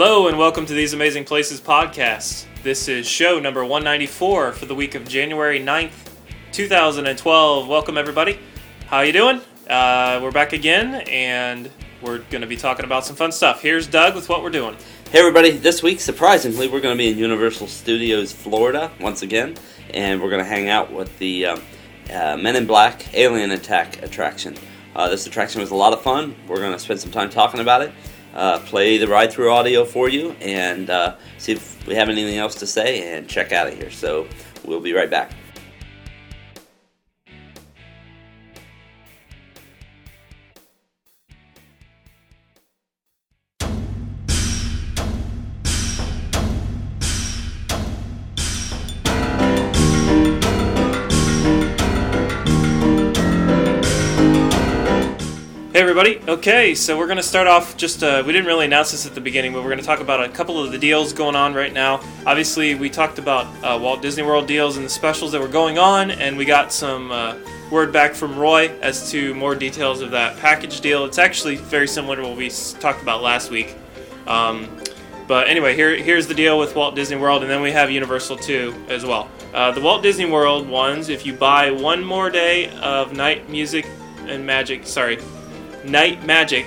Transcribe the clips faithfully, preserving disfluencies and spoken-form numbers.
Hello and welcome to These Amazing Places podcast. This is show number one ninety-four for the week of January ninth, two thousand twelve. Welcome everybody. How you doing? Uh, we're back again and we're going to be talking about some fun stuff. Here's Doug with what we're doing. Hey everybody, this week surprisingly we're going to be in Universal Studios Florida once again, and we're going to hang out with the um, uh, Men in Black Alien Attack attraction. Uh, this attraction was a lot of fun. We're going to spend some time talking about it. Uh, play the ride-through audio for you and uh, see if we have anything else to say and check out of here. So we'll be right back. Hey everybody, okay, so we're going to start off just, uh, we didn't really announce this at the beginning, but we're going to talk about a couple of the deals going on right now. Obviously, we talked about uh, Walt Disney World deals and the specials that were going on, and we got some uh, word back from Roy as to more details of that package deal. It's actually very similar to what we talked about last week. Um, but anyway, here here's the deal with Walt Disney World, and then we have Universal too as well. Uh, the Walt Disney World ones, if you buy one more day of night music and magic, sorry, Night Magic,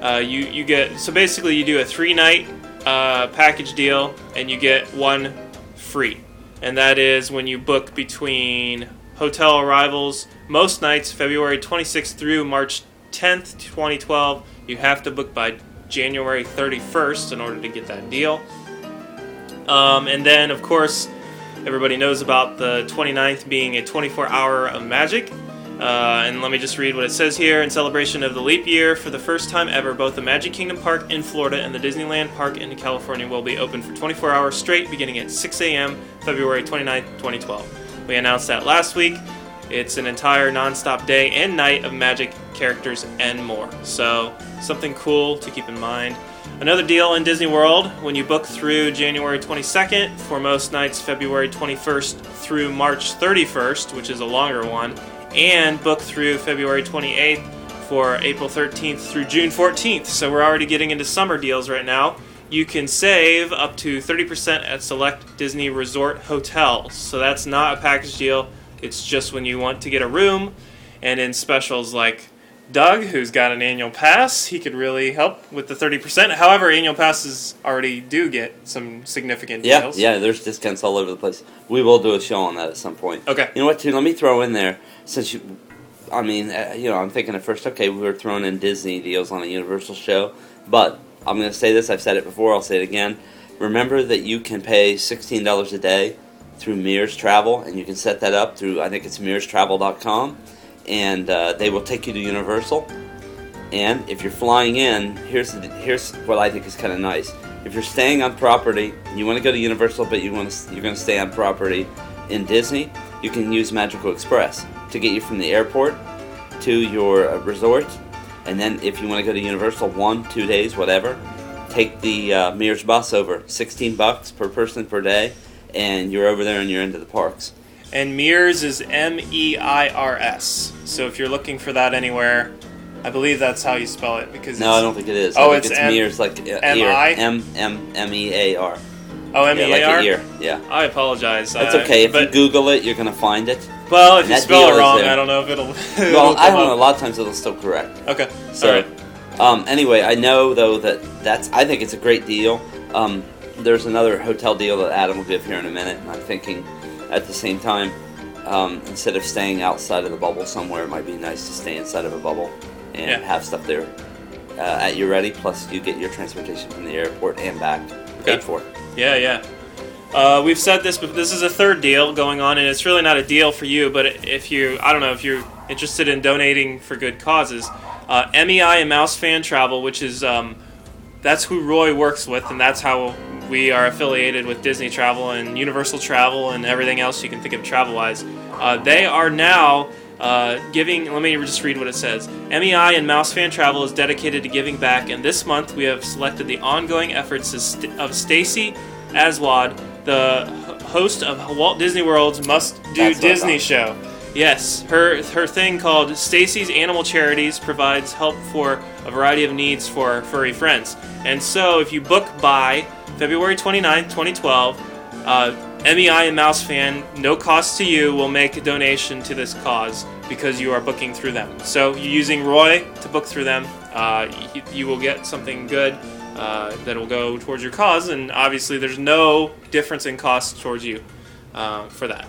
uh, you, you get, so basically you do a three-night uh, package deal and you get one free. And that is when you book between hotel arrivals. Most nights, February twenty-sixth through March tenth, twenty twelve, you have to book by January thirty-first in order to get that deal. Um, and then, of course, everybody knows about the twenty-ninth being a twenty-four hour of magic. Uh, and let me just read what it says here. In celebration of the leap year, for the first time ever, both the Magic Kingdom Park in Florida and the Disneyland Park in California will be open for twenty-four hours straight, beginning at six a.m. February twenty-ninth, twenty twelve. We announced that last week. It's an entire non-stop day and night of magic, characters, and more. So, something cool to keep in mind. Another deal in Disney World, when you book through January twenty-second, for most nights February twenty-first through March thirty-first, which is a longer one, and book through February twenty-eighth for April thirteenth through June fourteenth. So we're already getting into summer deals right now. You can save up to thirty percent at select Disney Resort hotels. So that's not a package deal. It's just when you want to get a room. And in specials like Doug, who's got an annual pass, he could really help with the thirty percent. However, annual passes already do get some significant yeah, deals. Yeah, there's discounts all over the place. We will do a show on that at some point. Okay. You know what, too? Let me throw in there. Since you, I mean, uh, you know, I'm thinking at first, okay, we were throwing in Disney deals on a Universal show, but I'm going to say this, I've said it before, I'll say it again. Remember that you can pay sixteen dollars a day through Mears Travel, and you can set that up through, I think it's Mears Travel dot com, and uh, they will take you to Universal. And if you're flying in, here's here's what I think is kind of nice. If you're staying on property, you want to go to Universal, but you want to, you're going to stay on property in Disney, you can use Magical Express to get you from the airport to your uh, resort, and then if you want to go to Universal one, two days, whatever, take the uh, Mears bus over, sixteen bucks per person per day, and you're over there and you're into the parks. And Mears is M E I R S, so if you're looking for that anywhere, I believe that's how you spell it. Because no, I don't think it is. Oh, I think it's, it's M- Mears, like uh, M I? M M M E A R. Oh, M E A R? Yeah, like an ear. Yeah. I apologize. That's okay. If you Google it, you're going to find it. Well, if you spell it wrong, I don't know if it'll... Well, I don't know. A lot of times it'll still correct. Okay. All right. Um, anyway, I know, though, that that's... I think it's a great deal. Um, there's another hotel deal that Adam will give here in a minute, and I'm thinking at the same time, um, instead of staying outside of the bubble somewhere, it might be nice to stay inside of a bubble and yeah. have stuff there uh, at your ready, plus you get your transportation from the airport and back okay. paid for it. Yeah, yeah. Uh, we've said this, but this is a third deal going on, and it's really not a deal for you, but if you, I don't know, if you're interested in donating for good causes, uh, M E I and Mouse Fan Travel, which is, um, that's who Roy works with, and that's how we are affiliated with Disney Travel and Universal Travel and everything else you can think of travel-wise. Uh, they are now... Uh, giving, let me just read what it says. M E I and Mouse Fan Travel is dedicated to giving back, and this month we have selected the ongoing efforts of, St- of Stacey Aswad, the host of Walt Disney World's Must Do Disney show. Yes, her her thing called Stacey's Animal Charities provides help for a variety of needs for furry friends. And so if you book by February twenty-ninth, twenty twelve, uh, M E I and Mouse Fan, no cost to you, will make a donation to this cause because you are booking through them. So you're using Roy to book through them. Uh, you, you will get something good uh, that will go towards your cause, and obviously there's no difference in cost towards you uh, for that.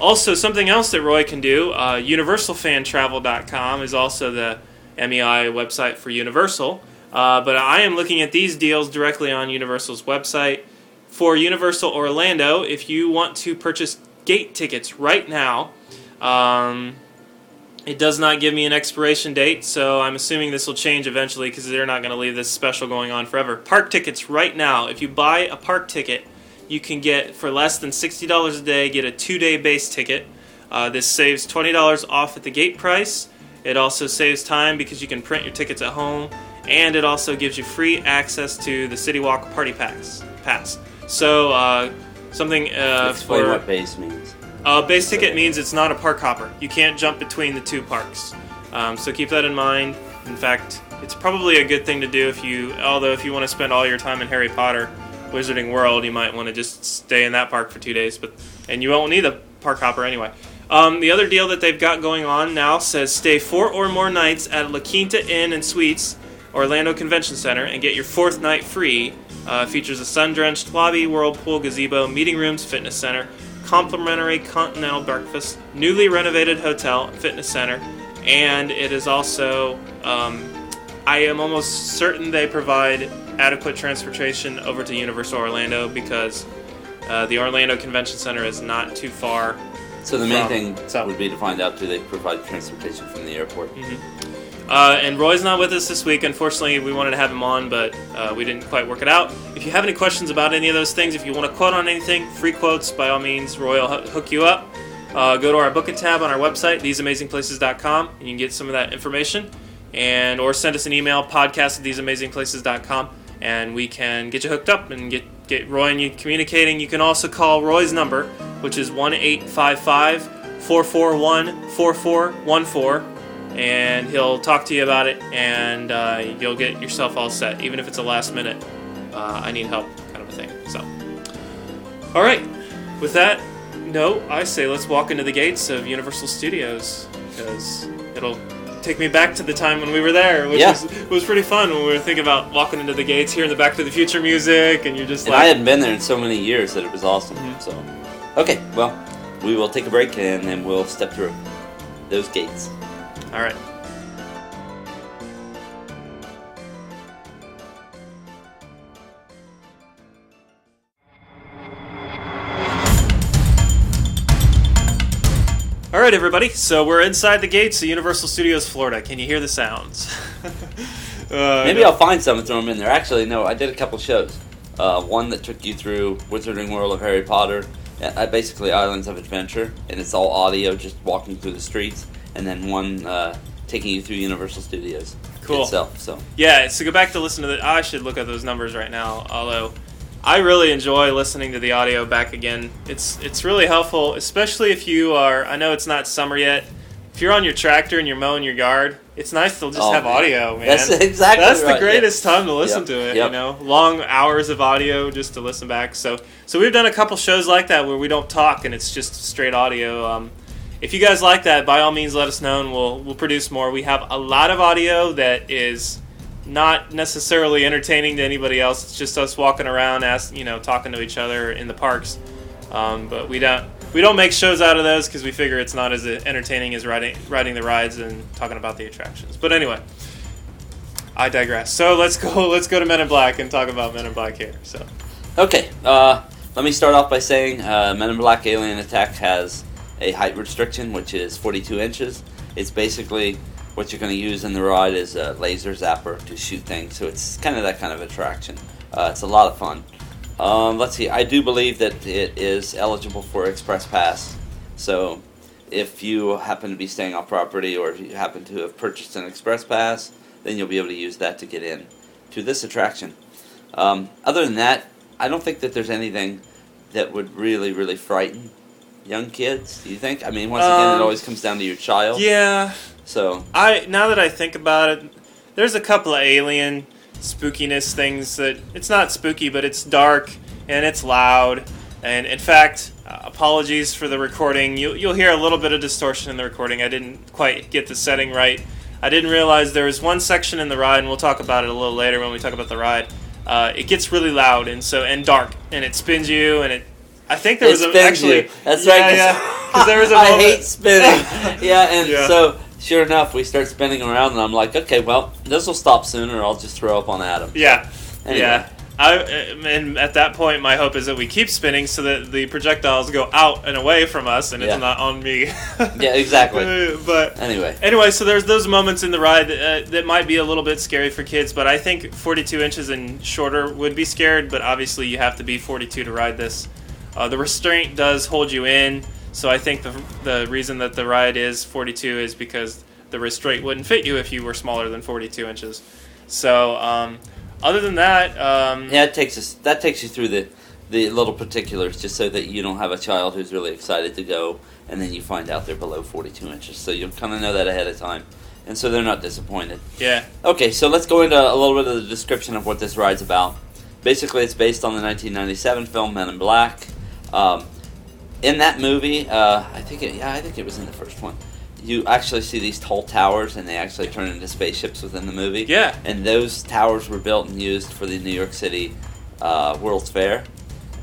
Also, something else that Roy can do, uh, Universal Fan Travel dot com is also the M E I website for Universal, uh, but I am looking at these deals directly on Universal's website. For Universal Orlando, if you want to purchase gate tickets right now, um, it does not give me an expiration date, so I'm assuming this will change eventually because they're not going to leave this special going on forever. Park tickets right now. If you buy a park ticket, you can get, for less than sixty dollars a day, get a two-day base ticket. Uh, this saves twenty dollars off at the gate price. It also saves time because you can print your tickets at home, and it also gives you free access to the CityWalk Party Pass. Pass. So, uh, something uh, Explain for, what base means. Uh, base ticket so, means it's not a park hopper. You can't jump between the two parks. Um, so keep that in mind. In fact, it's probably a good thing to do if you, although if you want to spend all your time in Harry Potter, Wizarding World, you might want to just stay in that park for two days, but and you won't need a park hopper anyway. Um, the other deal that they've got going on now says stay four or more nights at La Quinta Inn and Suites, Orlando Convention Center, and get your fourth night free. Uh, features a sun-drenched lobby, whirlpool, gazebo, meeting rooms, fitness center, complimentary continental breakfast, newly renovated hotel, fitness center, and it is also, um, I am almost certain they provide adequate transportation over to Universal Orlando because uh, the Orlando Convention Center is not too far. So the main from, thing so. would be to find out, do they provide transportation from the airport? Mm-hmm. Uh, and Roy's not with us this week. Unfortunately, we wanted to have him on, but uh, we didn't quite work it out. If you have any questions about any of those things, if you want to quote on anything, free quotes, by all means, Roy will hook you up. Uh, go to our booking tab on our website, these amazing places dot com, and you can get some of that information. And or send us an email, podcast at these amazing places dot com, and we can get you hooked up and get, get Roy and you communicating. You can also call Roy's number, which is one eight five five, four four one, four four one four. And he'll talk to you about it, and uh, you'll get yourself all set, even if it's a last-minute, uh, I need help kind of a thing. So, all right. With that note, I say let's walk into the gates of Universal Studios, because it'll take me back to the time when we were there, which yeah. was, was pretty fun when we were thinking about walking into the gates, hearing the Back to the Future music, and you're just and like... I hadn't been there in so many years that it was awesome. Mm-hmm. So, okay, well, we will take a break, and then we'll step through those gates. All right. All right, everybody. So we're inside the gates of Universal Studios Florida. Can you hear the sounds? uh, Maybe no. I'll find some and throw them in there. Actually, no, I did a couple shows. Uh, one that took you through Wizarding World of Harry Potter, uh, basically Islands of Adventure, and it's all audio, just walking through the streets. And then one uh, taking you through Universal Studios cool. itself. So yeah, so go back to listen to the... I should look at those numbers right now, although I really enjoy listening to the audio back again. It's it's really helpful, especially if you are... I know it's not summer yet. If you're on your tractor and you're mowing your yard, it's nice to just oh, have man. audio, man. That's exactly That's right. the greatest yep. time to listen yep. to it, yep. you know? Long hours of audio just to listen back. So, so we've done a couple shows like that where we don't talk and it's just straight audio. Um If you guys like that, by all means, let us know, and we'll we'll produce more. We have a lot of audio that is not necessarily entertaining to anybody else. It's just us walking around, ask, you know, talking to each other in the parks. Um, but we don't we don't make shows out of those because we figure it's not as entertaining as riding riding the rides and talking about the attractions. But anyway, I digress. So let's go let's go to Men in Black and talk about Men in Black here. So, okay, uh, let me start off by saying uh, Men in Black: Alien Attack has a height restriction, which is forty-two inches. It's basically what you're going to use in the ride is a laser zapper to shoot things, so it's kind of that kind of attraction. Uh, it's a lot of fun. Um, let's see, I do believe that it is eligible for Express Pass, so if you happen to be staying on property or if you happen to have purchased an Express Pass, then you'll be able to use that to get in to this attraction. Um, other than that, I don't think that there's anything that would really, really frighten young kids, do you think? I mean, once again, um, it always comes down to your child. Yeah. So I now that I think about it, there's a couple of alien spookiness things that it's not spooky, but it's dark and it's loud. And in fact, uh, apologies for the recording. You'll you'll hear a little bit of distortion in the recording. I didn't quite get the setting right. I didn't realize there was one section in the ride, and we'll talk about it a little later when we talk about the ride. Uh, it gets really loud and so and dark, and it spins you, and it. I think there it was a, actually. You. That's yeah, right. Yeah, cause there was a moment. I hate spinning. yeah, and yeah. so sure enough, we start spinning around, and I'm like, okay, well, this will stop soon, or I'll just throw up on Adam. Yeah, anyway. yeah. I and at that point, my hope is that we keep spinning so that the projectiles go out and away from us, and yeah. it's not on me. yeah, exactly. But anyway, anyway, so there's those moments in the ride that, uh, that might be a little bit scary for kids, but I think forty-two inches and shorter would be scared. But obviously, you have to be forty-two to ride this. Uh, the restraint does hold you in, so I think the the reason that the ride is forty-two is because the restraint wouldn't fit you if you were smaller than forty-two inches. So. Um, Other than that, um, yeah, it takes us. That takes you through the, the little particulars, just so that you don't have a child who's really excited to go, and then you find out they're below forty-two inches. So you'll kind of know that ahead of time, and so they're not disappointed. Yeah. Okay, so let's go into a little bit of the description of what this ride's about. Basically, it's based on the nineteen ninety-seven film Men in Black. Um, in that movie, uh, I think it, yeah, I think it was in the first one. You actually see these tall towers, and they actually turn into spaceships within the movie. Yeah. And those towers were built and used for the New York City uh, World's Fair.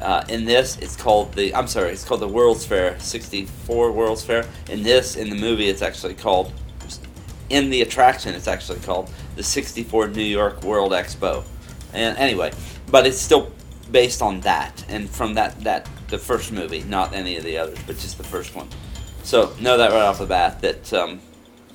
Uh, in this, it's called the, I'm sorry, it's called the World's Fair, sixty-four World's Fair. In this, in the movie, it's actually called, in the attraction, it's actually called the sixty-four New York World Expo. And anyway, but it's still based on that, and from that, that the first movie, not any of the others, but just the first one. So, know that right off the bat, that um,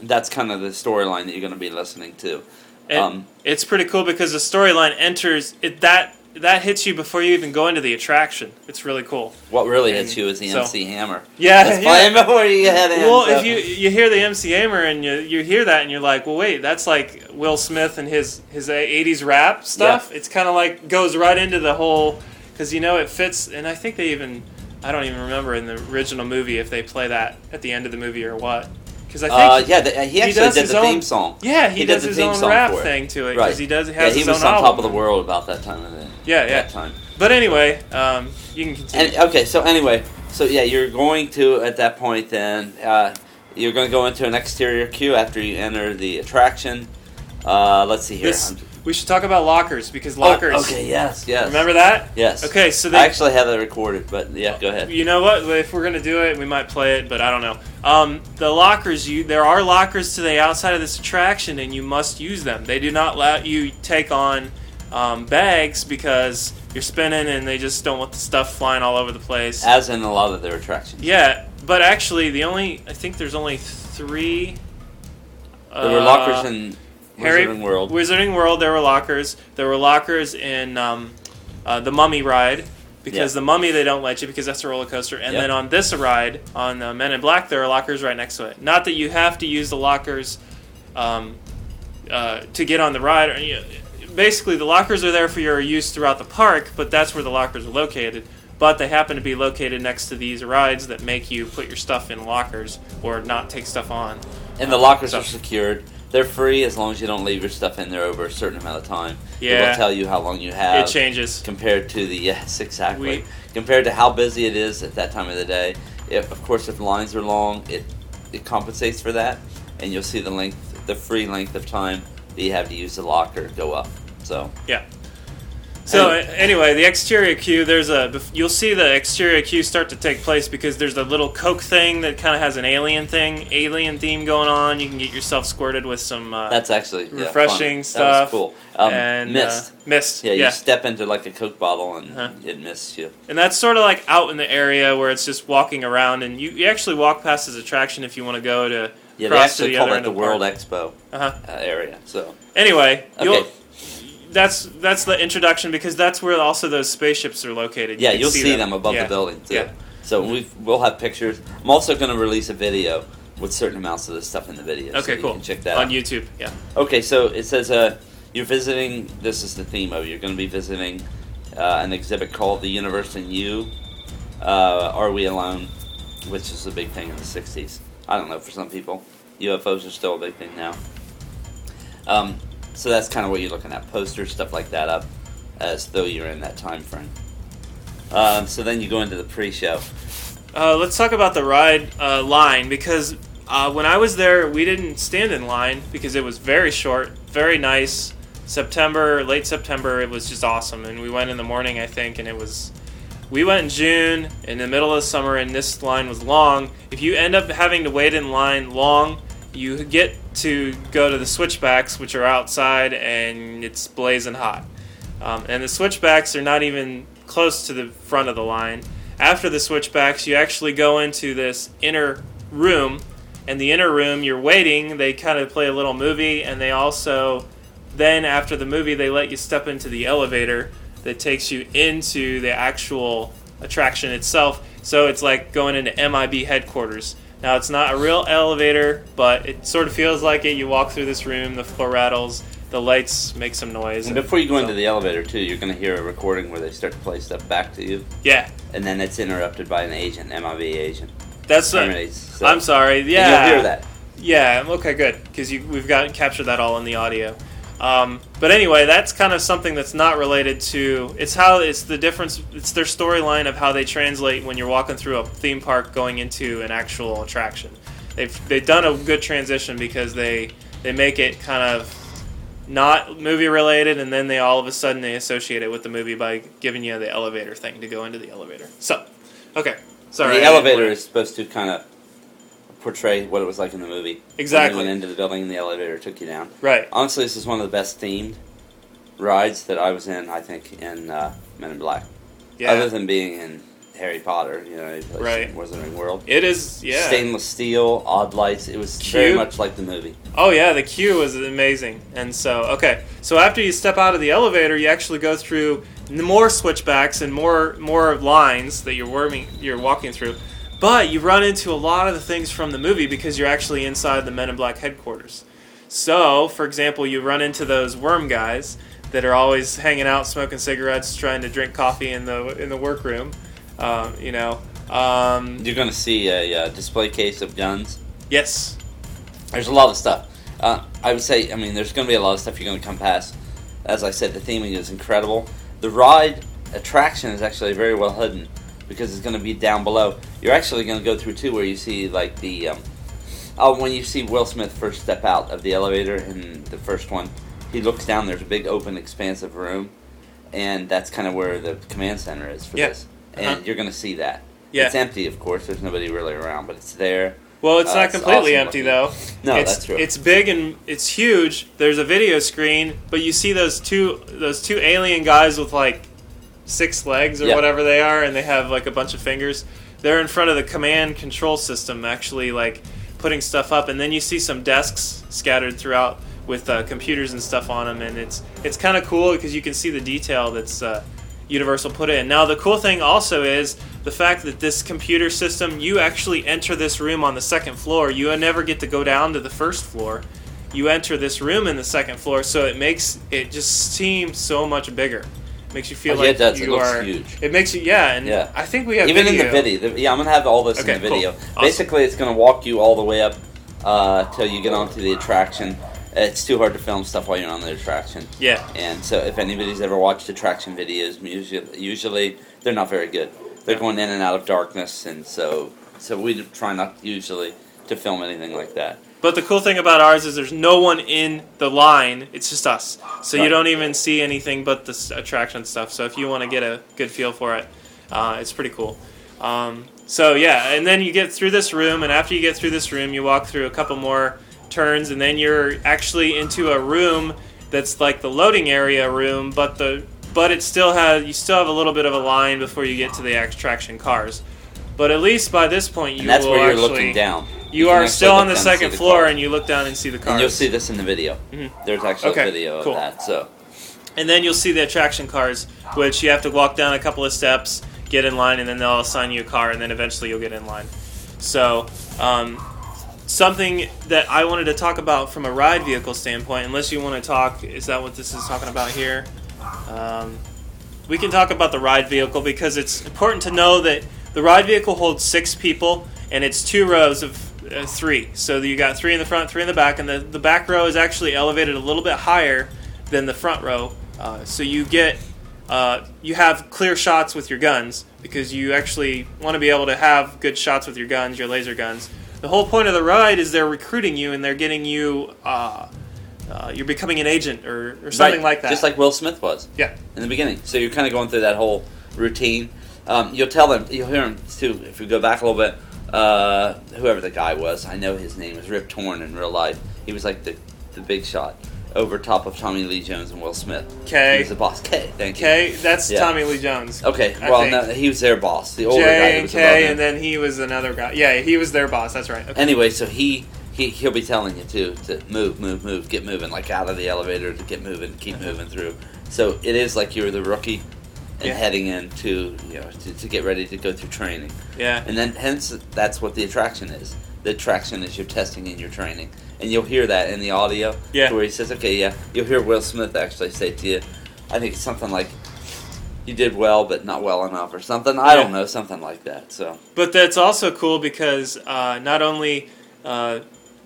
that's kind of the storyline that you're going to be listening to. Um, it, it's pretty cool because the storyline enters, it, that that hits you before you even go into the attraction. It's really cool. What really and hits you is the so, M C Hammer. Yeah. That's yeah. before you head in. Well, so. if you you hear the M C Hammer and you you hear that and you're like, well, wait, that's like Will Smith and his, his eighties rap stuff. Yeah. It's kind of like goes right into the whole, because, you know, it fits, and I think they even... I don't even remember in the original movie if they play that at the end of the movie or what. Because I think uh, yeah, the, he actually he did the own, theme song. Yeah, he, he does, does his own rap thing to it because right. he does. He has yeah, he his was own on album. Top of the world about that time. Of the, yeah, yeah. That time. But anyway, um, you can continue. And, okay, so anyway, so yeah, you're going to at that point then uh, you're going to go into an exterior queue after you enter the attraction. Uh, let's see here. This, We should talk about lockers, because lockers... Oh, okay, yes, yes. Remember that? Yes. Okay, so they... I actually have that recorded, but yeah, go ahead. You know what? If we're going to do it, we might play it, but I don't know. Um, the lockers, you there are lockers to the outside of this attraction, and you must use them. They do not let you take on um, bags, because you're spinning, and they just don't want the stuff flying all over the place. As in a lot of their attractions. Yeah, but actually, the only... I think there's only three... Uh, there were lockers in... Harry, Wizarding World. Wizarding World, there were lockers. There were lockers in um, uh, the Mummy ride, because yep. the Mummy they don't let you, because that's a roller coaster. And yep. then on this ride, on uh, Men in Black, there are lockers right next to it. Not that you have to use the lockers um, uh, to get on the ride. Or, you know, basically, the lockers are there for your use throughout the park, but that's where the lockers are located. But they happen to be located next to these rides that make you put your stuff in lockers or not take stuff on. And the lockers um, are secured. They're free as long as you don't leave your stuff in there over a certain amount of time. Yeah. It will tell you how long you have. It changes. Compared to the, yes, exactly. We, compared to how busy it is at that time of the day. If, of course, if lines are long, it, it compensates for that. And you'll see the length, the free length of time that you have to use the locker go up. So, yeah. So, anyway, anyway the exterior queue, there's a, you'll see the exterior queue start to take place because there's a little Coke thing that kind of has an alien thing, alien theme going on. You can get yourself squirted with some uh, That's actually, refreshing yeah, stuff. That was cool. Um, and, mist. Uh, mist, yeah. You yeah. step into like a Coke bottle and huh. it mists you. And that's sort of like out in the area where it's just walking around. And you, you actually walk past this attraction if you want to go to yeah, cross to the other end of the park. Yeah, they actually call that the World Expo uh-huh. uh, area. So Anyway, okay. you'll... That's that's the introduction because that's where also those spaceships are located. You yeah, you'll see, see them. them above yeah. the building too. Yeah. So we've, we'll have pictures. I'm also going to release a video with certain amounts of this stuff in the video. Okay, so cool. You can check that on out. YouTube. Yeah. Okay, so it says uh, you're visiting. This is the theme of it. You're going to be visiting uh, an exhibit called "The Universe and You." Uh, are we alone? which is a big thing in the sixties. I don't know, for some people, U F Os are still a big thing now. Um, so that's kind of what you're looking at, posters, stuff like that up, as though you're in that time frame. Um, so then you go into the pre-show. Uh, let's talk about the ride uh, line, because uh, when I was there, we didn't stand in line, because it was very short, very nice. September, late September, it was just awesome, and we went in the morning, I think, and it was... We went in June, in the middle of summer, and this line was long. If you end up having to wait in line long, you get to go to the switchbacks, which are outside, and it's blazing hot. Um, and the switchbacks are not even close to the front of the line. After the switchbacks, you actually go into this inner room, and the inner room, you're waiting. They kind of play a little movie, and they also, then after the movie, they let you step into the elevator that takes you into the actual attraction itself. So it's like going into M I B headquarters. Now, it's not a real elevator, but it sort of feels like it. You walk through this room, the floor rattles, the lights make some noise. And, and before you go so. into the elevator, too, you're going to hear a recording where they start to play stuff back to you. Yeah. And then it's interrupted by an agent, M I B agent. That's what... So. I'm sorry, yeah. And you'll hear that. Yeah, okay, good, because we've got captured that all in the audio. Um, but anyway, that's kind of something that's not related to, it's how, it's the difference, it's their storyline of how they translate when you're walking through a theme park going into an actual attraction. They've they've done a good transition because they, they make it kind of not movie related, and then they all of a sudden they associate it with the movie by giving you the elevator thing to go into the elevator. So, okay. Sorry. The elevator is supposed to kind of portray what it was like in the movie. Exactly. When you went into the building and the elevator took you down. Right. Honestly, this is one of the best themed rides that I was in, I think, in uh, Men in Black. Yeah. Other than being in Harry Potter, you know, like right. Wizarding World. It is, yeah. Stainless steel, odd lights. It was Q? very much like the movie. Oh, yeah, the queue was amazing. And so, okay. So after you step out of the elevator, you actually go through more switchbacks and more more lines that you're worming, you're walking through. But you run into a lot of the things from the movie because you're actually inside the Men in Black headquarters. So, for example, you run into those worm guys that are always hanging out, smoking cigarettes, trying to drink coffee in the in the workroom. Um, you know, um, you're going to see a uh, display case of guns. Yes, there's a lot of stuff. Uh, I would say, I mean, there's going to be a lot of stuff you're going to come past. As I said, the theming is incredible. The ride attraction is actually very well hidden, because it's going to be down below. You're actually going to go through, too, where you see, like, the... Um, oh, when you see Will Smith first step out of the elevator in the first one, he looks down, there's a big, open, expansive room, and that's kind of where the command center is for yeah. this. And uh-huh. you're going to see that. Yeah. It's empty, of course. There's nobody really around, but it's there. Well, it's uh, not completely it's awesome empty, looking. though. No, it's, that's true. It's big and it's huge. There's a video screen, but you see those two those two alien guys with, like, six legs or yep. whatever they are, and they have like a bunch of fingers. They're in front of the command control system, actually like putting stuff up, and then you see some desks scattered throughout with uh, computers and stuff on them, and it's it's kind of cool because you can see the detail that's uh, Universal put in. Now the cool thing also is the fact that this computer system, you actually enter this room on the second floor. You never get to go down to the first floor. You enter this room in the second floor, so it makes it just seem so much bigger. Makes you feel oh, like yeah, it does. You it looks are. Huge. It makes you, yeah, and yeah. I think we have even video. in the video. The, yeah, I'm gonna have all this okay, in the video. Cool. Awesome. Basically, it's gonna walk you all the way up uh, till you get onto the attraction. It's too hard to film stuff while you're on the attraction. Yeah. And so, if anybody's ever watched attraction videos, usually, usually they're not very good. They're yeah. going in and out of darkness, and so so we try not usually to film anything like that. But the cool thing about ours is there's no one in the line. It's just us. So you don't even see anything but the attraction stuff. So if you want to get a good feel for it, uh, it's pretty cool. Um, so, yeah, and then you get through this room, and after you get through this room, you walk through a couple more turns, and then you're actually into a room that's like the loading area room, but the but it still has you still have a little bit of a line before you get to the attraction cars. But at least by this point, you and that's will where you're actually looking down. You, you are still on the second floor, the and you look down and see the cars. And you'll see this in the video. Mm-hmm. There's actually okay, a video cool. of that. So, and then you'll see the attraction cars, which you have to walk down a couple of steps, get in line, and then they'll assign you a car, and then eventually you'll get in line. So, um, something that I wanted to talk about from a ride vehicle standpoint, unless you want to talk, is that what this is talking about here? Um, we can talk about the ride vehicle because it's important to know that the ride vehicle holds six people, and it's two rows of uh, three. So you got three in the front, three in the back, and the, the back row is actually elevated a little bit higher than the front row. Uh, so you get uh, you have clear shots with your guns, because you actually want to be able to have good shots with your guns, your laser guns. The whole point of the ride is they're recruiting you and they're getting you, uh, uh, you're becoming an agent or, or something right. like that. Just like Will Smith was. Yeah. In the beginning. So you're kind of going through that whole routine. Um, you'll tell them, you'll hear them too, if you go back a little bit, uh, whoever the guy was, I know his name was Rip Torn in real life. He was like the, the big shot over top of Tommy Lee Jones and Will Smith. K. He was the boss. K, thank you. K, that's yeah. Tommy Lee Jones. Okay, well, no, he was their boss. The older J guy who was K, above him. And then he was another guy. Yeah, he was their boss, that's right. Okay. Anyway, so he, he, he'll be telling you, too, to move, move, move, get moving, like out of the elevator, to get moving, keep moving through. So it is like you're the rookie and yeah. heading in to, you know, to, to get ready to go through training. Yeah. And then, hence, that's what the attraction is. The attraction is your testing and your training. And you'll hear that in the audio, yeah. where he says, okay, yeah, you'll hear Will Smith actually say to you, I think it's something like, you did well, but not well enough, or something. I yeah. don't know, something like that. So, but that's also cool because uh, not only uh,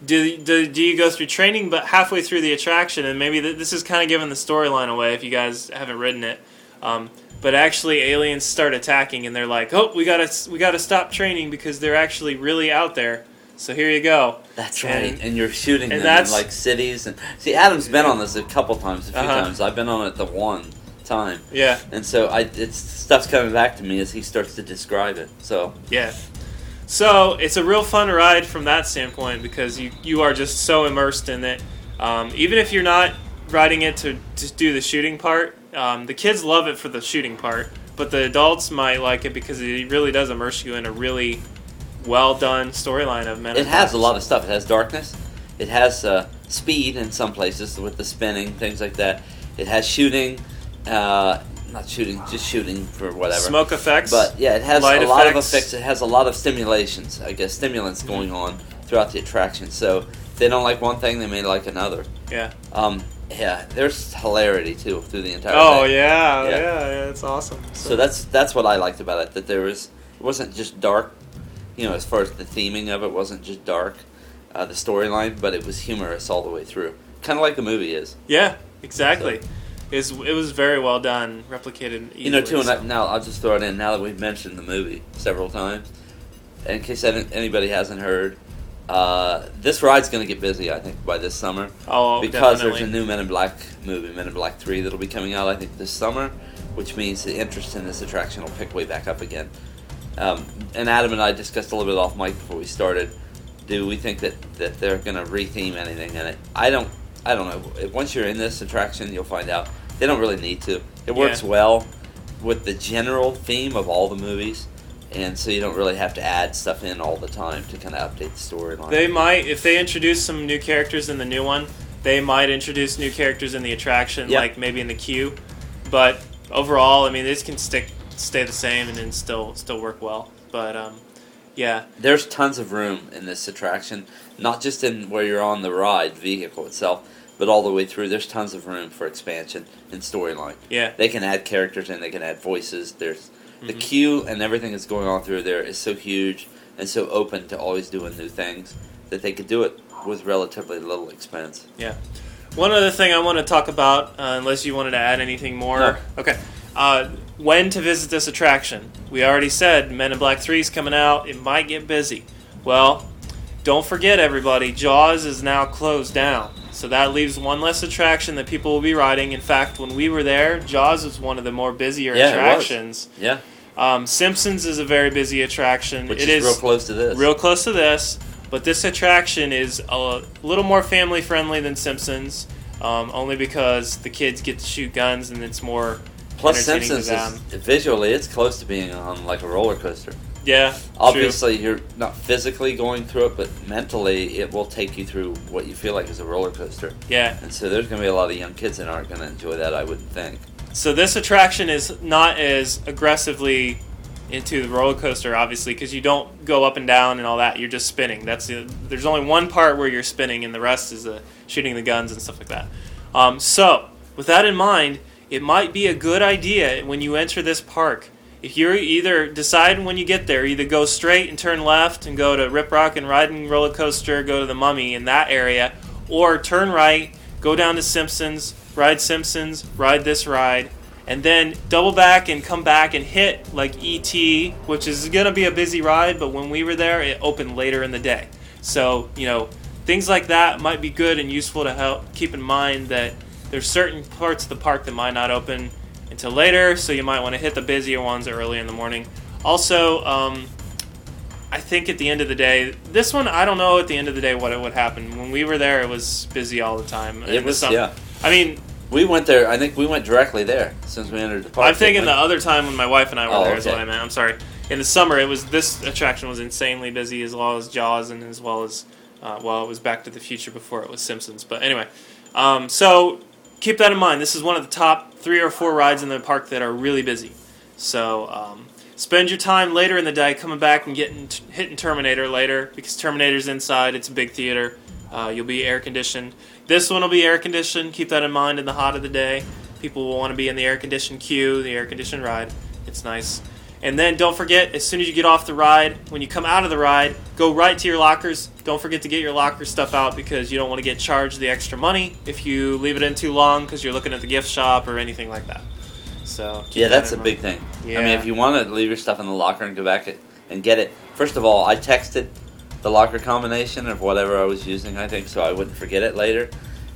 do, do do you go through training, but halfway through the attraction, and maybe th- this is kind of giving the storyline away if you guys haven't ridden it, um, but actually aliens start attacking, and they're like, oh, we gotta we gotta stop training because they're actually really out there. So here you go. That's right. And, and you're shooting and them in, like, cities. And see, Adam's been on this a couple times, a few uh-huh. times. I've been on it the one time. Yeah. And so I, it's stuff's coming back to me as he starts to describe it. So yeah. So it's a real fun ride from that standpoint because you, you are just so immersed in it. Um, even if you're not riding it to, to do the shooting part, um, the kids love it for the shooting part, but the adults might like it because it really does immerse you in a really well done storyline of Men in Black. It has a lot of stuff. It has darkness. It has uh, speed in some places with the spinning, things like that. It has shooting, uh, not shooting, just shooting for whatever. Smoke effects. But yeah, it has a lot of effects. It has a lot of stimulations, I guess, stimulants mm-hmm. going on throughout the attraction. So if they don't like one thing, they may like another. Yeah. Um, yeah, there's hilarity too through the entire oh, thing. Oh yeah, yeah, yeah, it's awesome. So. so that's that's what I liked about it. That there was it wasn't just dark. You know, as far as the theming of it wasn't just dark, uh, the storyline, but it was humorous all the way through. Kind of like the movie is. Yeah, exactly. So, it's, it was very well done, replicated easily. You know, too, so. and I, now I'll just throw it in, now that we've mentioned the movie several times, in case anybody hasn't heard, uh, this ride's going to get busy, I think, by this summer. Oh, because definitely. There's a new Men in Black movie, Men in Black three, that'll be coming out, I think, this summer, which means the interest in this attraction will pick way back up again. Um, and Adam and I discussed a little bit off mic before we started. Do we think that, that they're going to retheme anything in it? I don't. I don't know. Once you're in this attraction, you'll find out they don't really need to. It works yeah. well with the general theme of all the movies, and so you don't really have to add stuff in all the time to kind of update the storyline. They might, if they introduce some new characters in the new one, they might introduce new characters in the attraction, yep. like maybe in the queue. But overall, I mean, these can stick. stay the same and then still still work well. But um yeah there's tons of room in this attraction, not just in where you're on the ride vehicle itself, but all the way through. There's tons of room for expansion and storyline. Yeah they can add characters and they can add voices. There's mm-hmm. the queue and everything that's going on through there is so huge and so open to always doing new things that they could do it with relatively little expense. Yeah one other thing I want to talk about, uh, unless you wanted to add anything more. no. okay uh When to visit this attraction. We already said Men in Black three is coming out. It might get busy. Well, don't forget, everybody, Jaws is now closed down. So that leaves one less attraction that people will be riding. In fact, when we were there, Jaws was one of the more busier yeah, attractions. It was. Yeah. Um, Simpsons is a very busy attraction. Which it is, is real close to this. Real close to this. But this attraction is a little more family-friendly than Simpsons, um, only because the kids get to shoot guns and it's more... Plus, Simpsons is, visually, it's close to being on like a roller coaster. Yeah, obviously true. You're not physically going through it, but mentally it will take you through what you feel like is a roller coaster. Yeah, and so there's going to be a lot of young kids that aren't going to enjoy that, I wouldn't think. So this attraction is not as aggressively into the roller coaster, obviously, because you don't go up and down and all that. You're just spinning. That's the, there's only one part where you're spinning, and the rest is the shooting the guns and stuff like that. Um, so with that in mind. It might be a good idea when you enter this park You're either decide when you get there, either go straight and turn left and go to Rip Rock and Ride and Roller Coaster, go to the Mummy in that area, or turn right, go down to Simpsons, ride Simpsons, ride this ride, and then double back and come back and hit like E T, which is going to be a busy ride, but when we were there, it opened later in the day. So, you know, things like that might be good and useful to help keep in mind that there's certain parts of the park that might not open until later, so you might want to hit the busier ones early in the morning. Also, um, I think at the end of the day, this one, I don't know at the end of the day what it would happen. When we were there, it was busy all the time. It, it was, was yeah. I mean... We went there, I think we went directly there since we entered the park. I'm thinking the other time when my wife and I were oh, there is okay. what I meant. I'm sorry. In the summer, it was this attraction was insanely busy, as well as Jaws and as well as, uh, well, it was Back to the Future before it was Simpsons. But anyway, um, so... keep that in mind. This is one of the top three or four rides in the park that are really busy. So um, spend your time later in the day coming back and getting t- hitting Terminator later, because Terminator's inside. It's a big theater. Uh, you'll be air-conditioned. This one will be air-conditioned. Keep that in mind in the hot of the day. People will want to be in the air-conditioned queue, the air-conditioned ride. It's nice. And then don't forget, as soon as you get off the ride, when you come out of the ride, go right to your lockers. Don't forget to get your locker stuff out, because you don't want to get charged the extra money if you leave it in too long because you're looking at the gift shop or anything like that. So yeah, that that's a mind. big thing. Yeah. I mean, if you want to leave your stuff in the locker and go back and get it, first of all, I texted the locker combination of whatever I was using, I think, so I wouldn't forget it later.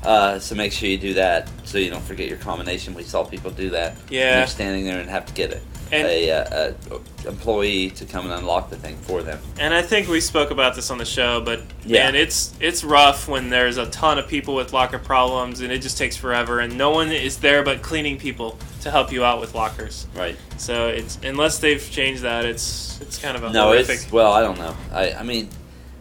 Uh, so make sure you do that so you don't forget your combination. We saw people do that. Yeah. You're standing there and have to get it. And a, uh, a employee to come and unlock the thing for them. And I think we spoke about this on the show, but yeah. man, it's it's rough when there's a ton of people with locker problems and it just takes forever, and no one is there but cleaning people to help you out with lockers. Right. So it's unless they've changed that, it's it's kind of a no. Horrific... It's well, I don't know. I I mean,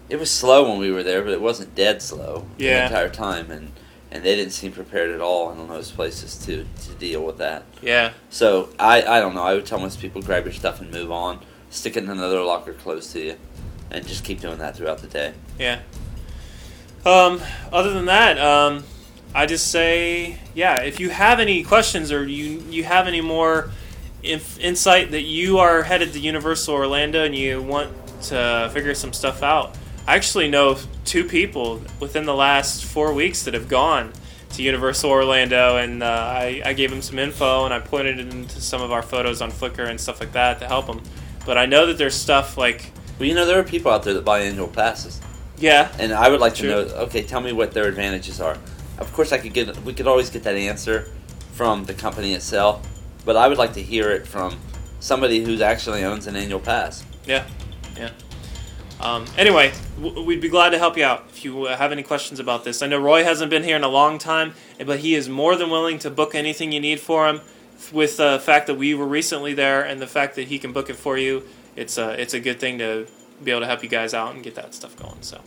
it was slow when we were there, but it wasn't dead slow yeah. the entire time, and. And they didn't seem prepared at all in those places to, to deal with that. Yeah. So, I, I don't know. I would tell most people, grab your stuff and move on. Stick it in another locker close to you. And just keep doing that throughout the day. Yeah. Um. Other than that, um, I just say, yeah, if you have any questions or you, you have any more inf- insight that you are headed to Universal Orlando and you want to figure some stuff out, I actually know two people within the last four weeks that have gone to Universal Orlando, and uh, I, I gave them some info, and I pointed them to some of our photos on Flickr and stuff like that to help them. But I know that there's stuff like... Well, you know, there are people out there that buy annual passes. Yeah. And I would like true. to know, okay, tell me what their advantages are. Of course, I could get. we could always get that answer from the company itself, but I would like to hear it from somebody who actually owns an annual pass. Yeah, yeah. Um, anyway, w- we'd be glad to help you out if you have any questions about this. I know Roy hasn't been here in a long time, but he is more than willing to book anything you need for him. With the fact that we were recently there and the fact that he can book it for you, it's a, it's a good thing to be able to help you guys out and get that stuff going. So,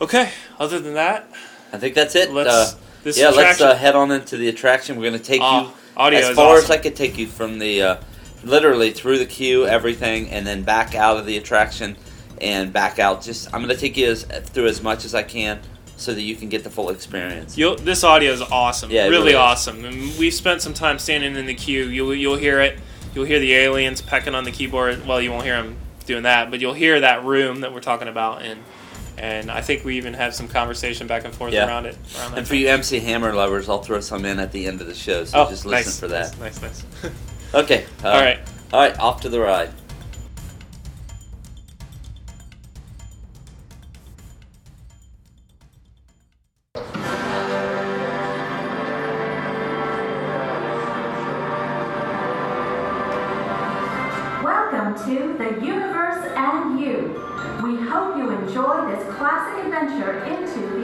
okay, other than that, I think that's it. Let's, uh, this yeah, let's uh, head on into the attraction. We're going to take uh, you as far awesome. as I could take you from the, uh, literally through the queue, everything, and then back out of the attraction. And back out. Just I'm going to take you as, through as much as I can so that you can get the full experience. You'll, this audio is awesome. Yeah, really, really awesome. And we've spent some time standing in the queue. You'll, you'll hear it. You'll hear the aliens pecking on the keyboard. Well, you won't hear them doing that, but you'll hear that room that we're talking about. And and I think we even had some conversation back and forth yeah. around it. Around and for time. you M C Hammer lovers, I'll throw some in at the end of the show. So oh, just listen nice, for that. Nice, nice. nice. Okay. Uh, all right. All right. Off to the ride.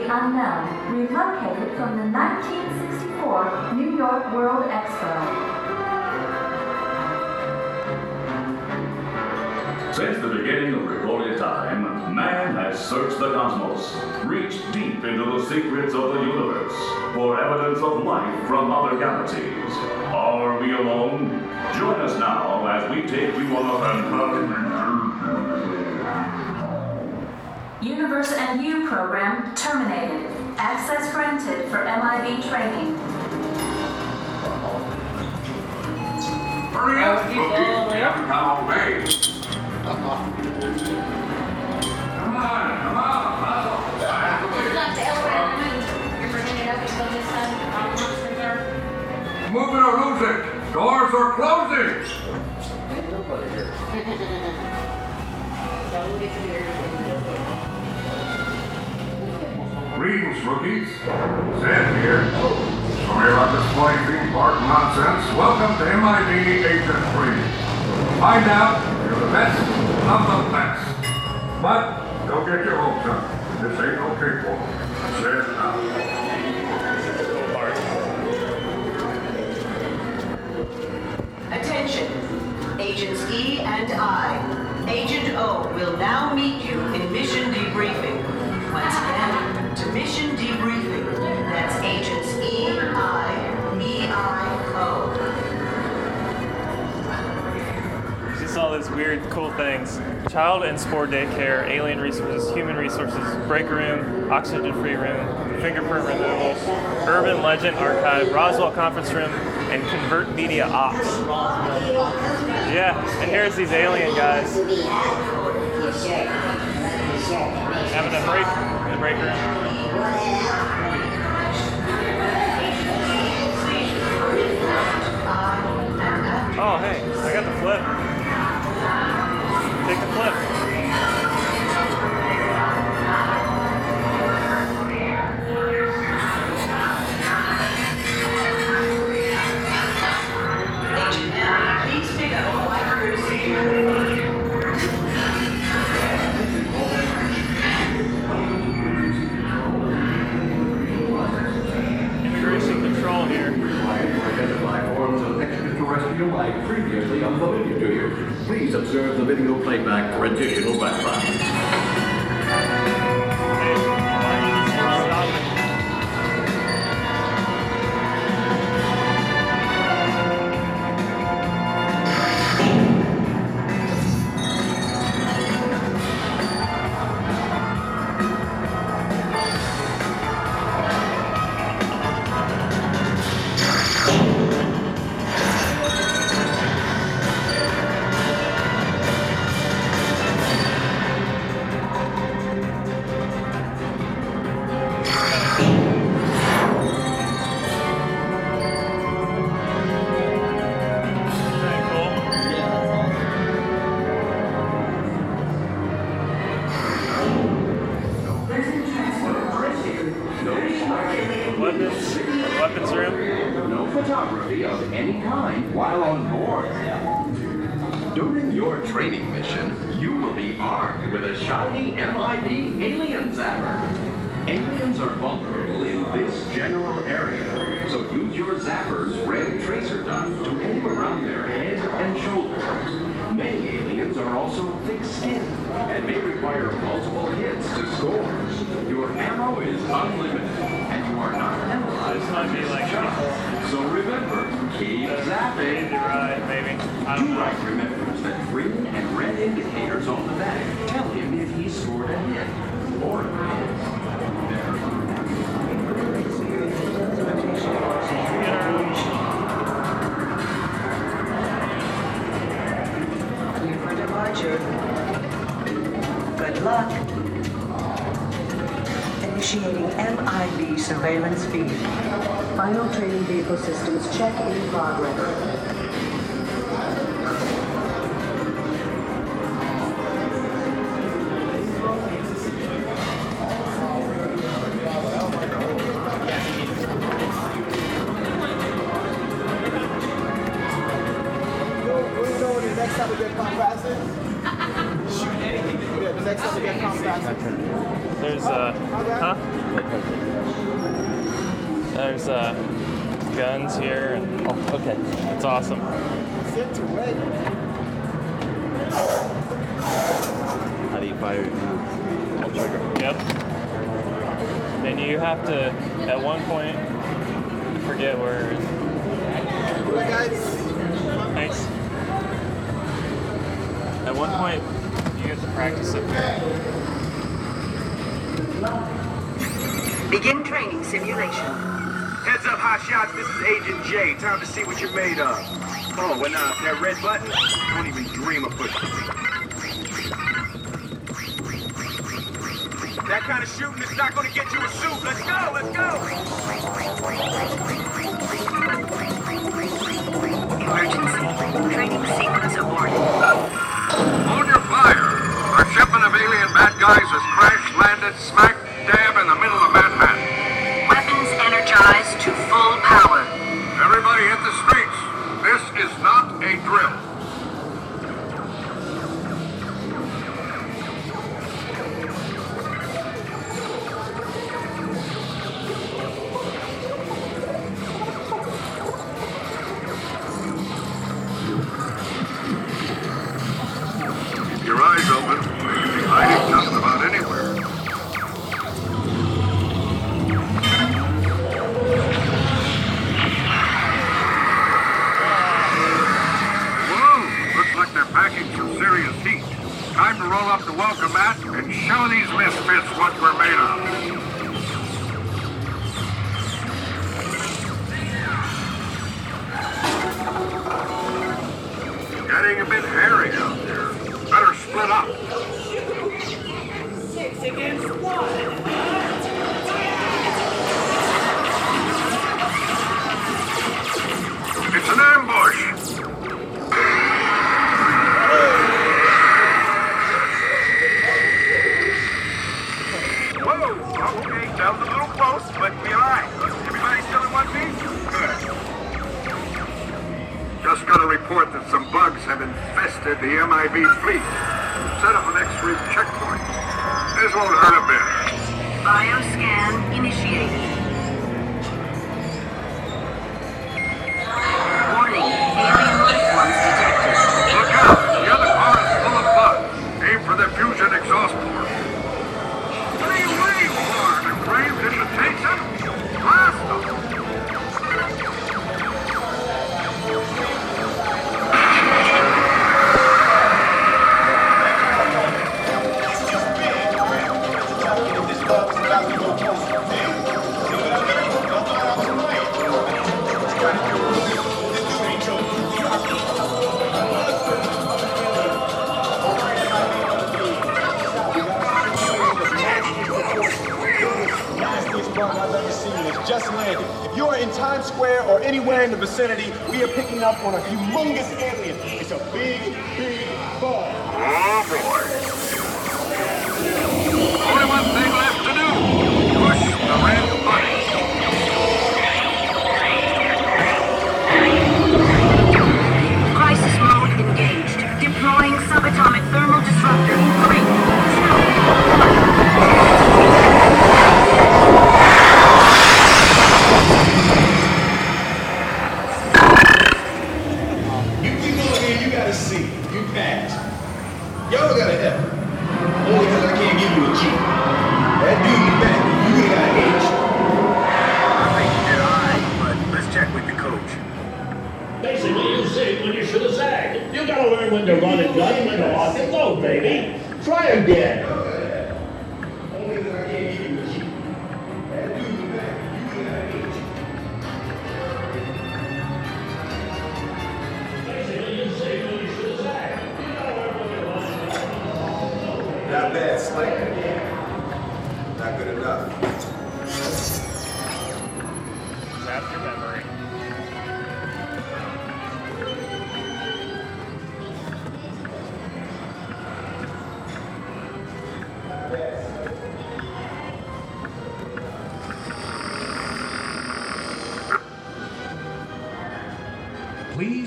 Unknown, relocated from the nineteen sixty-four New York World Expo. Since the beginning of recorded time, man has searched the cosmos, reached deep into the secrets of the universe for evidence of life from other galaxies. Are we alone? Join us now as we take you on a fantastic Universe and You program terminated. Access granted for M I B training. Hurry up, people. We have to come away. Come on, come on, muscle. It's not the elevator room. You're bringing it up until this time. Move it or lose it. Doors are closing. Ain't nobody here. Don't get here. Greetings, rookies. Sam here. Oh. Sorry about this flying theme park nonsense. Welcome to M I B Agent three. Find out you're the best of the best. But don't get your hopes up. This ain't no cakewalk. Say it now. Attention. Agents E and I. Agent O will now meet you in mission debriefing. Once again, to mission debriefing. That's Agents E, I, me, I, O. Just all these weird, cool things. Child and sport daycare, alien resources, human resources, break room, oxygen-free room, fingerprint removal, urban legend archive, Roswell conference room, and convert media ops. Yeah, and here's these alien guys. Having a break in the break room. Oh, hey, I got the flip. Take the flip. Agent M, please pick up the white receiver. Immigration control here. Your life previously unloaded to you. Please observe the video playback for additional background. Made up. Oh, and uh, that red button? Don't even dream of pushing. That kind of shooting is not going to get you a suit. Let's go, let's go! Emergency. Training sequence aborted. Hold your fire! Our shipment of alien bad guys has crash-landed smack dab in the middle of Manhattan. Weapons energized to full power. Everybody hit the streets. This is not a drill.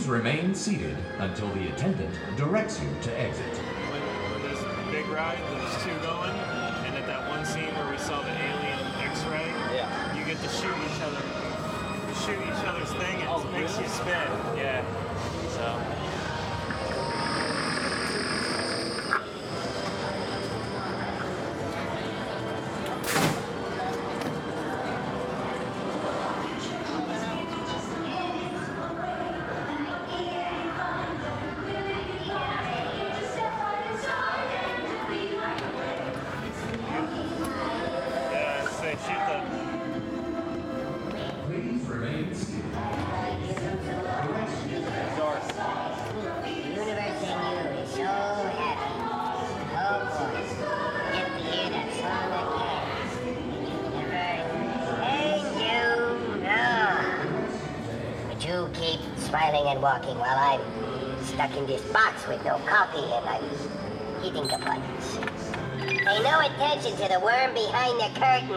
Remain seated until the attendant directs you to exit. When there's a big ride, there's two going, and at that one scene where we saw the alien X-ray, yeah. you get to shoot each other, shoot each other's thing, and oh, it makes really? you spin. Yeah. So. Please remain seated. smiling and walking while I'm stuck in this box with no coffee and I'm eating components. Pay no attention to the worm behind the curtain.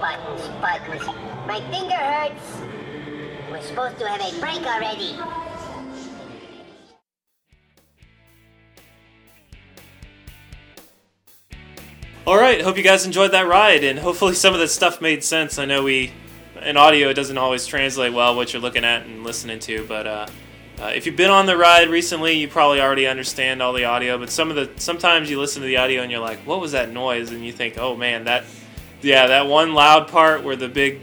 Buttons, buttons. My finger hurts. We're supposed to have a break already. All right, hope you guys enjoyed that ride, and hopefully some of this stuff made sense. I know we, in audio, it doesn't always translate well what you're looking at and listening to, but uh, uh, if you've been on the ride recently, you probably already understand all the audio, but some of the sometimes you listen to the audio and you're like, what was that noise? And you think, oh man, that, yeah, that one loud part where the big,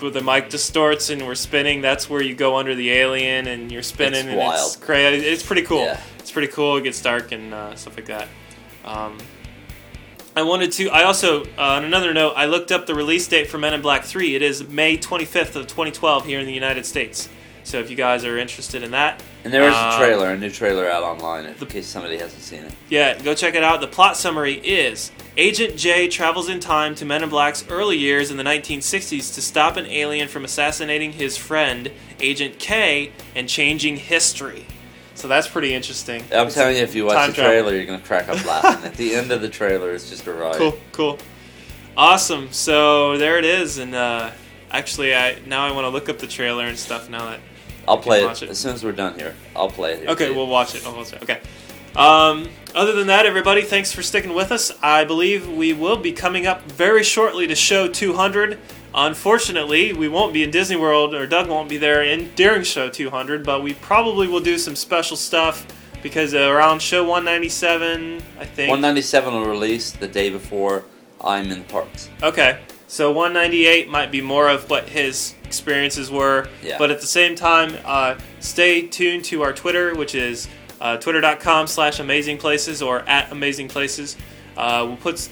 where the mic distorts and we're spinning, that's where you go under the alien and you're spinning. It's and wild. It's crazy. It's pretty cool. Yeah. It's pretty cool. It gets dark and uh, stuff like that. Um, I wanted to, I also, uh, on another note, I looked up the release date for Men in Black three. It is May twenty-fifth of twenty twelve here in the United States. So if you guys are interested in that. And there is um, a trailer, a new trailer out online in the, case somebody hasn't seen it. Yeah, go check it out. The plot summary is, Agent J travels in time to Men in Black's early years in the nineteen sixties to stop an alien from assassinating his friend, Agent K, and changing history. So that's pretty interesting. I'm it's telling you, if you watch the trailer, travel. You're going to crack up laughing. At the end of the trailer, it's just a riot. Cool, cool. Awesome. So there it is. And uh, actually, I now I want to look up the trailer and stuff now that I'll play it. it. As soon as we're done here, I'll play it. Here okay, we'll watch it. I'll watch it. Okay. Um, other than that, everybody, thanks for sticking with us. I believe we will be coming up very shortly to show two hundred. Unfortunately, we won't be in Disney World, or Doug won't be there in during show two hundred, but we probably will do some special stuff because around show one ninety-seven, I think. one ninety-seven will release the day before I'm in the parks. Okay, so one ninety-eight might be more of what his experiences were, yeah. But at the same time, uh, stay tuned to our Twitter, which is uh, twitter.com slash amazingplaces or at amazingplaces. Uh, we'll put...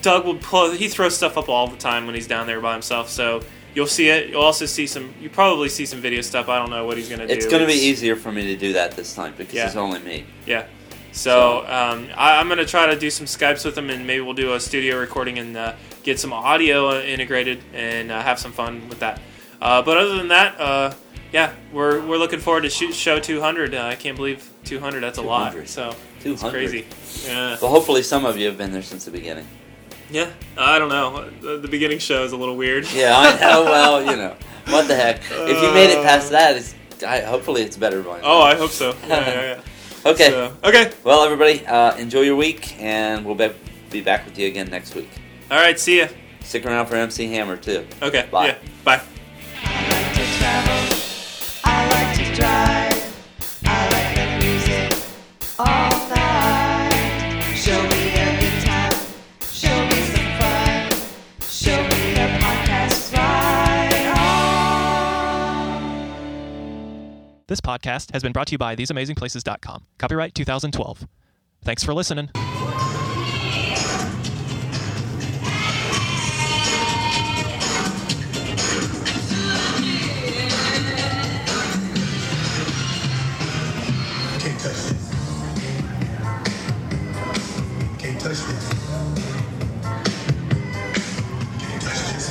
Doug will pull, he throws stuff up all the time when he's down there by himself, so you'll see it. You'll also see some, you probably see some video stuff. I don't know what he's going to do. It's going to be easier for me to do that this time because yeah. It's only me. Yeah. So, so. Um, I, I'm going to try to do some Skypes with him, and maybe we'll do a studio recording and uh, get some audio integrated and uh, have some fun with that. Uh, but other than that, uh, yeah, we're we're looking forward to shoot show two hundred. Uh, I can't believe two hundred. That's a two hundred. Lot. So two hundred. It's crazy. Yeah. Well, hopefully some of you have been there since the beginning. Yeah, I don't know. The beginning show is a little weird. Yeah, I know. Well, you know, what the heck. If you made it past that, it's, I, hopefully it's better by now. Oh, I hope so. Yeah, yeah, yeah. Okay. So, okay. Well, everybody, uh, enjoy your week, and we'll be, be back with you again next week. All right, see ya. Stick around for M C Hammer, too. Okay. Bye. Yeah, bye. I like to travel. I like to drive. I like the music all night. Show me. This podcast has been brought to you by these amazing places dot com. Copyright twenty twelve. Thanks for listening. Can't touch this. Can't touch this. Can't touch this. Can't touch this.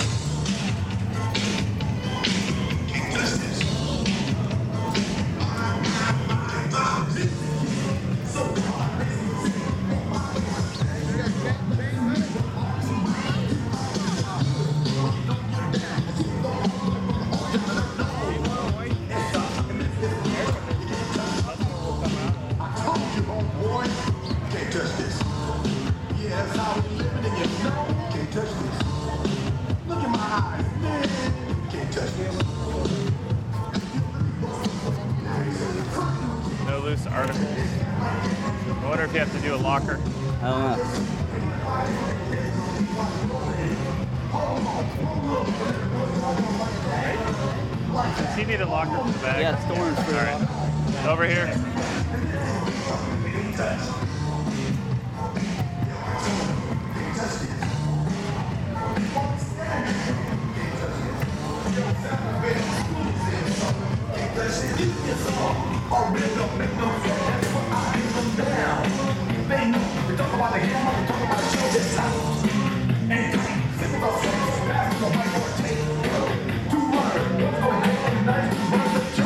Two words,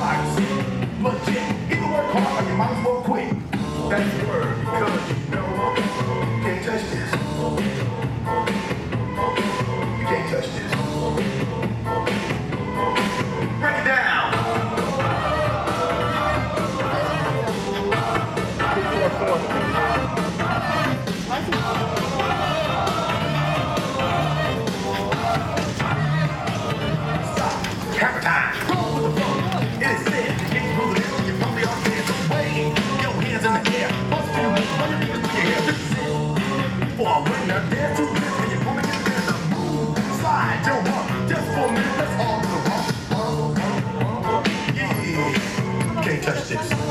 touched it.